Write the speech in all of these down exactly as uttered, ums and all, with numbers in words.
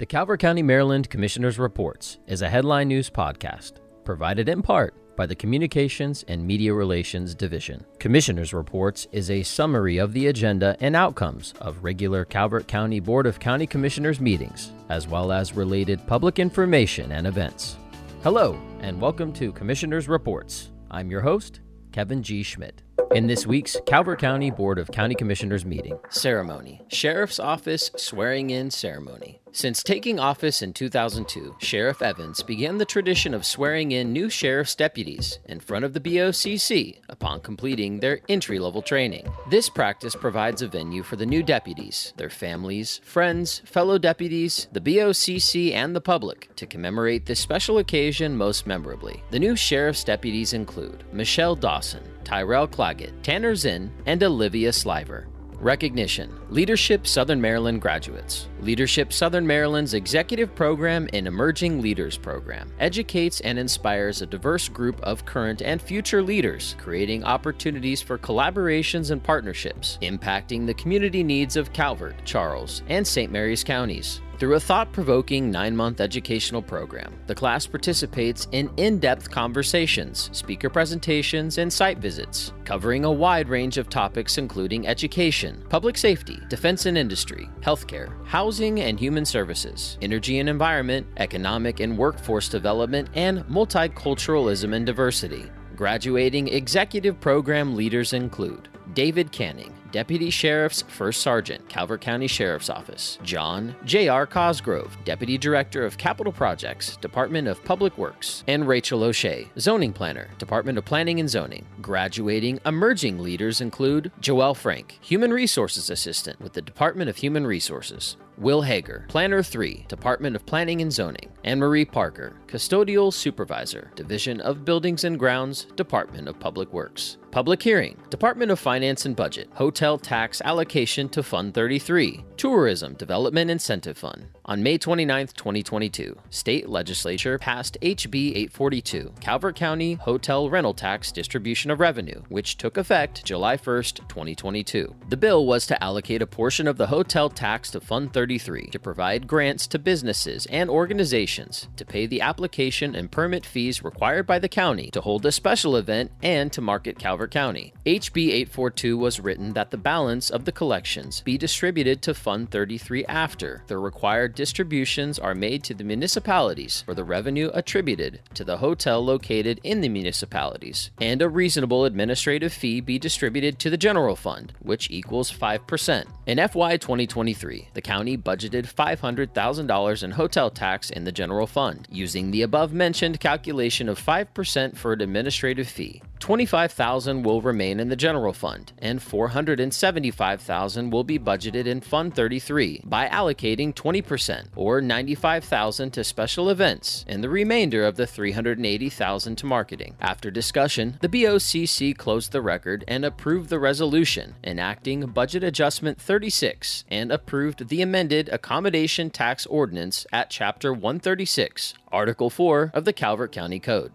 The Calvert County, Maryland Commissioners' Reports is a headline news podcast provided in part by the Communications and Media Relations Division. Commissioners' Reports is a summary of the agenda and outcomes of regular Calvert County Board of County Commissioners meetings, as well as related public information and events. Hello, and welcome to Commissioners' Reports. I'm your host, Kevin G. Schmidt. In this week's Calvert County Board of County Commissioners meeting, ceremony, Sheriff's Office swearing-in ceremony. Since taking office in two thousand two, Sheriff Evans began the tradition of swearing in new sheriff's deputies in front of the B O C C upon completing their entry-level training. This practice provides a venue for the new deputies, their families, friends, fellow deputies, the B O C C, and the public to commemorate this special occasion most memorably. The new sheriff's deputies include Michelle Dawson, Tyrell Claggett, Tanner Zinn, and Olivia Sliver. Recognition: Leadership Southern Maryland graduates. Leadership Southern Maryland's Executive Program and Emerging Leaders Program educates and inspires a diverse group of current and future leaders, creating opportunities for collaborations and partnerships, impacting the community needs of Calvert, Charles, and Saint Mary's counties. Through a thought-provoking nine-month educational program, the class participates in in-depth conversations, speaker presentations, and site visits, covering a wide range of topics including education, public safety, defense and industry, healthcare, housing and human services, energy and environment, economic and workforce development, and multiculturalism and diversity. Graduating executive program leaders include David Canning, Deputy Sheriff's First Sergeant, Calvert County Sheriff's Office; John J R. Cosgrove, Deputy Director of Capital Projects, Department of Public Works; and Rachel O'Shea, Zoning Planner, Department of Planning and Zoning. Graduating emerging leaders include Joelle Frank, Human Resources Assistant with the Department of Human Resources; Will Hager, Planner three, Department of Planning and Zoning; Anne-Marie Parker, Custodial Supervisor, Division of Buildings and Grounds, Department of Public Works. Public hearing, Department of Finance and Budget, Hotel Tax Allocation to Fund thirty-three, Tourism Development Incentive Fund. On May twenty-ninth, twenty twenty-two, state legislature passed H B eight forty-two, Calvert County Hotel Rental Tax Distribution of Revenue, which took effect July first, twenty twenty-two. The bill was to allocate a portion of the hotel tax to Fund thirty-three to provide grants to businesses and organizations to pay the application and permit fees required by the county to hold a special event and to market Calvert County. H B eight forty-two was written that the balance of the collections be distributed to Fund thirty-three after the required distributions are made to the municipalities for the revenue attributed to the hotel located in the municipalities, and a reasonable administrative fee be distributed to the general fund, which equals five percent. In F Y twenty twenty-three, the county budgeted five hundred thousand dollars in hotel tax in the general fund, using the above-mentioned calculation of five percent for an administrative fee. twenty-five thousand dollars will remain in the general fund, and four hundred seventy-five thousand dollars will be budgeted in Fund thirty-three by allocating twenty percent, or ninety-five thousand dollars, to special events, and the remainder of the three hundred eighty thousand dollars to marketing. After discussion, the B O C C closed the record and approved the resolution enacting Budget Adjustment thirty-six and approved the amended Accommodation Tax Ordinance at Chapter one thirty-six, Article four of the Calvert County Code.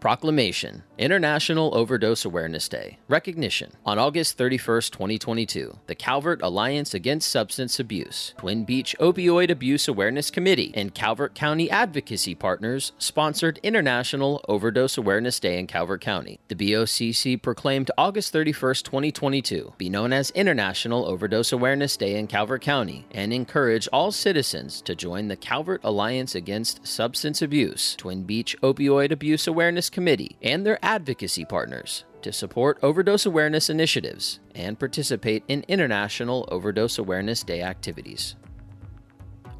Proclamation: International Overdose Awareness Day. Recognition: on August thirty-first, twenty twenty-two, the Calvert Alliance Against Substance Abuse, Twin Beach Opioid Abuse Awareness Committee, and Calvert County Advocacy Partners sponsored International Overdose Awareness Day in Calvert County. The B O C C proclaimed August thirty-first, twenty twenty-two, be known as International Overdose Awareness Day in Calvert County, and encourage all citizens to join the Calvert Alliance Against Substance Abuse, Twin Beach Opioid Abuse Awareness Committee and their advocacy partners to support overdose awareness initiatives and participate in International Overdose Awareness Day activities.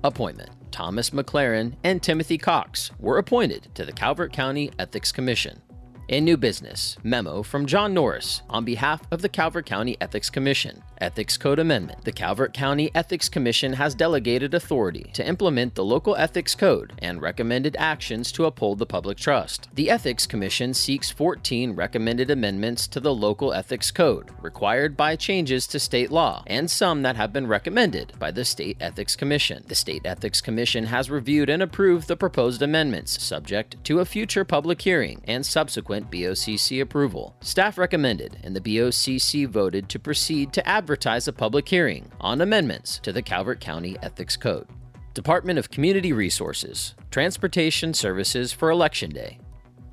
Appointment: Thomas McLaren and Timothy Cox were appointed to the Calvert County Ethics Commission. In new business, memo from John Norris on behalf of the Calvert County Ethics Commission. Ethics Code Amendment. The Calvert County Ethics Commission has delegated authority to implement the local ethics code and recommended actions to uphold the public trust. The Ethics Commission seeks fourteen recommended amendments to the local ethics code required by changes to state law, and some that have been recommended by the State Ethics Commission. The State Ethics Commission has reviewed and approved the proposed amendments, subject to a future public hearing and subsequent B O C C approval. Staff recommended, and the B O C C voted to proceed to advertise a public hearing on amendments to the Calvert County Ethics Code. Department of Community Resources, transportation services for Election Day.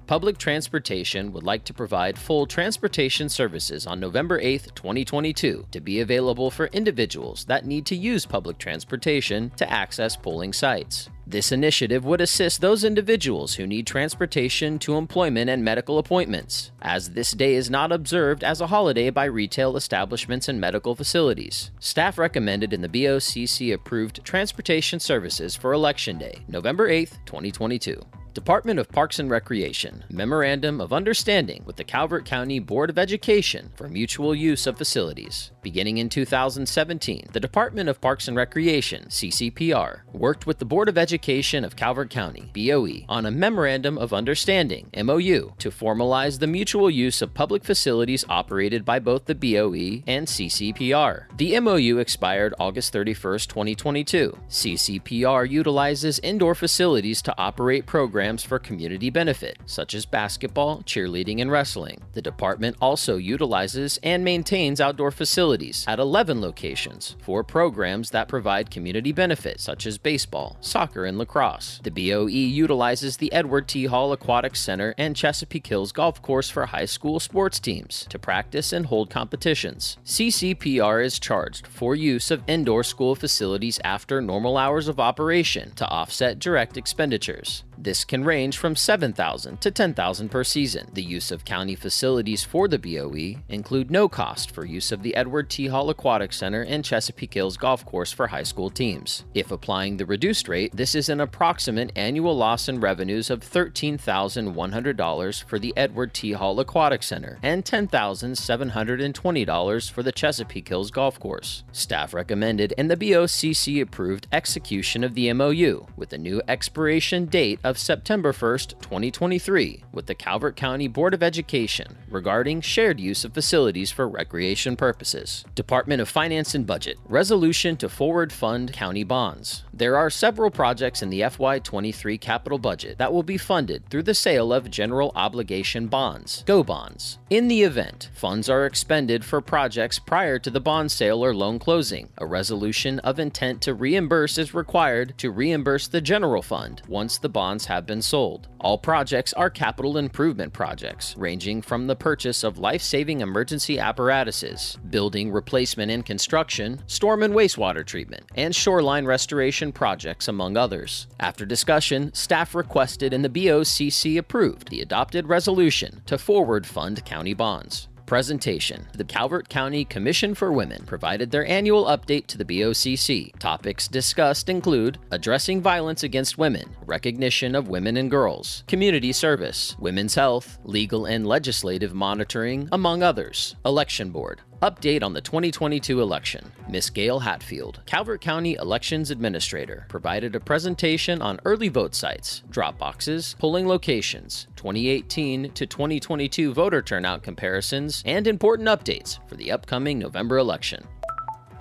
Public Transportation would like to provide full transportation services on November eighth, twenty twenty-two, to be available for individuals that need to use public transportation to access polling sites. This initiative would assist those individuals who need transportation to employment and medical appointments, as this day is not observed as a holiday by retail establishments and medical facilities. Staff recommended in the B O C C approved transportation services for Election Day, November eighth, twenty twenty-two. Department of Parks and Recreation, Memorandum of Understanding with the Calvert County Board of Education for mutual use of facilities. Beginning in two thousand seventeen, the Department of Parks and Recreation, C C P R, worked with the Board of Education of Calvert County, B O E, on a Memorandum of Understanding, M O U, to formalize the mutual use of public facilities operated by both the B O E and C C P R. The M O U expired August thirty-first, twenty twenty-two. C C P R utilizes indoor facilities to operate programs for community benefit, such as basketball, cheerleading, and wrestling. The department also utilizes and maintains outdoor facilities at eleven locations for programs that provide community benefit, such as baseball, soccer, and lacrosse. The B O E utilizes the Edward T. Hall Aquatics Center and Chesapeake Hills Golf Course for high school sports teams to practice and hold competitions. C C P R is charged for use of indoor school facilities after normal hours of operation to offset direct expenditures. This can range from seven thousand dollars to ten thousand dollars per season. The use of county facilities for the B O E include no cost for use of the Edward T. Hall Aquatic Center and Chesapeake Hills Golf Course for high school teams. If applying the reduced rate, this is an approximate annual loss in revenues of thirteen thousand one hundred dollars for the Edward T. Hall Aquatic Center and ten thousand seven hundred twenty dollars for the Chesapeake Hills Golf Course. Staff recommended and the B O C C approved execution of the M O U with a new expiration date of of September first, twenty twenty-three, with the Calvert County Board of Education regarding shared use of facilities for recreation purposes. Department of Finance and Budget, resolution to forward fund county bonds. There are several projects in the F Y twenty-three capital budget that will be funded through the sale of general obligation bonds, GO bonds. In the event, funds are expended for projects prior to the bond sale or loan closing. A resolution of intent to reimburse is required to reimburse the general fund once the bond have been sold. All projects are capital improvement projects, ranging from the purchase of life-saving emergency apparatuses, building replacement and construction, storm and wastewater treatment, and shoreline restoration projects, among others. After discussion, staff requested and the B O C C approved the adopted resolution to forward fund county bonds. Presentation. The Calvert County Commission for Women provided their annual update to the B O C C. Topics discussed include addressing violence against women, recognition of women and girls, community service, women's health, legal and legislative monitoring, among others. Election Board. Update on the twenty twenty-two election. Miz Gail Hatfield, Calvert County Elections Administrator, provided a presentation on early vote sites, drop boxes, polling locations, twenty eighteen to twenty twenty-two voter turnout comparisons, and important updates for the upcoming November election.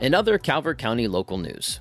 And other Calvert County local news.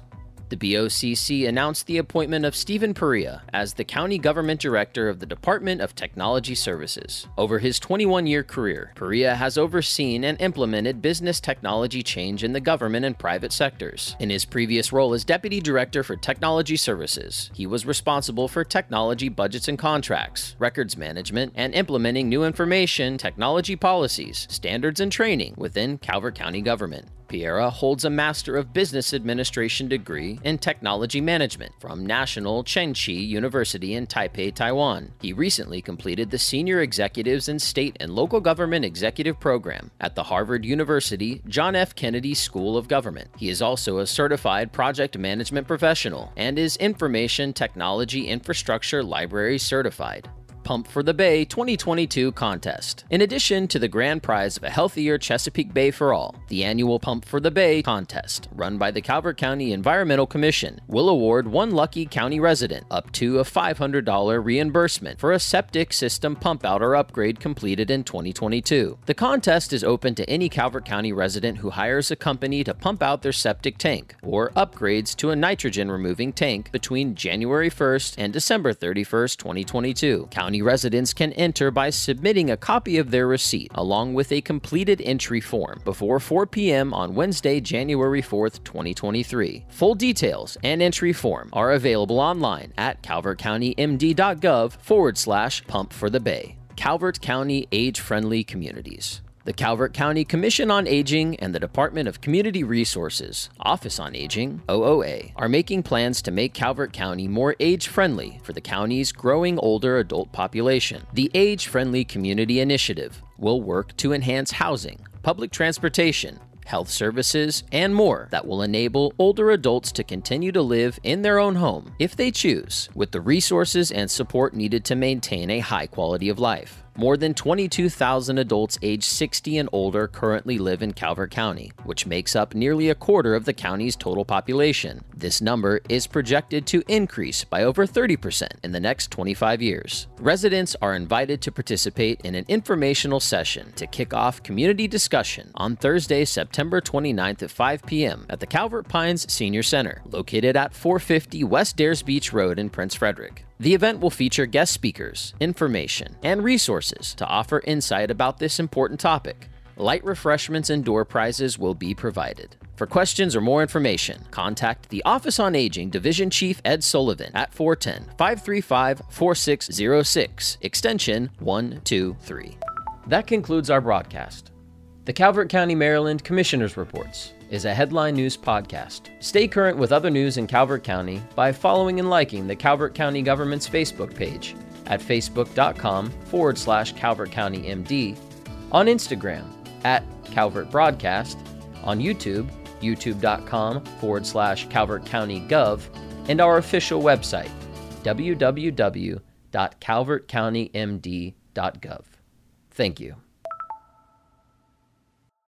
The B O C C announced the appointment of Stephen Perea as the County Government Director of the Department of Technology Services. Over his twenty-one-year career, Perea has overseen and implemented business technology change in the government and private sectors. In his previous role as Deputy Director for Technology Services, he was responsible for technology budgets and contracts, records management, and implementing new information, technology policies, standards, and training within Calvert County government. Perea holds a Master of Business Administration degree in Technology Management from National Chengchi University in Taipei, Taiwan. He recently completed the Senior Executives in State and Local Government Executive Program at the Harvard University John F. Kennedy School of Government. He is also a Certified Project Management Professional and is Information Technology Infrastructure Library Certified. Pump for the Bay twenty twenty-two contest. In addition to the grand prize of a healthier Chesapeake Bay for all, the annual Pump for the Bay contest, run by the Calvert County Environmental Commission, will award one lucky county resident up to a five hundred dollars reimbursement for a septic system pump out or upgrade completed in twenty twenty-two. The contest is open to any Calvert County resident who hires a company to pump out their septic tank or upgrades to a nitrogen removing tank between January first and December thirty-first, twenty twenty-two. County County residents can enter by submitting a copy of their receipt, along with a completed entry form, before four p m on Wednesday, January fourth, twenty twenty-three. Full details and entry form are available online at calvertcountymd.gov forward slash pump for the bay. Calvert County Age-Friendly Communities. The Calvert County Commission on Aging and the Department of Community Resources, Office on Aging, O O A, are making plans to make Calvert County more age-friendly for the county's growing older adult population. The Age-Friendly Community Initiative will work to enhance housing, public transportation, health services, and more that will enable older adults to continue to live in their own home, if they choose, with the resources and support needed to maintain a high quality of life. More than twenty-two thousand adults age sixty and older currently live in Calvert County, which makes up nearly a quarter of the county's total population. This number is projected to increase by over thirty percent in the next twenty-five years. Residents are invited to participate in an informational session to kick off community discussion on Thursday, September twenty-ninth at five p m at the Calvert Pines Senior Center, located at four fifty West Dares Beach Road in Prince Frederick. The event will feature guest speakers, information, and resources to offer insight about this important topic. Light refreshments and door prizes will be provided. For questions or more information, contact the Office on Aging Division Chief Ed Sullivan at four one zero, five three five, four six zero six, extension one two three. That concludes our broadcast. The Calvert County, Maryland Commissioners' Reports is a Headline News podcast. Stay current with other news in Calvert County by following and liking the Calvert County Government's Facebook page at facebook.com forward slash Calvert County MD, on Instagram at Calvert Broadcast, on YouTube, youtube.com forward slash Calvert County Gov, and our official website, w w w dot calvert county m d dot gov. Thank you.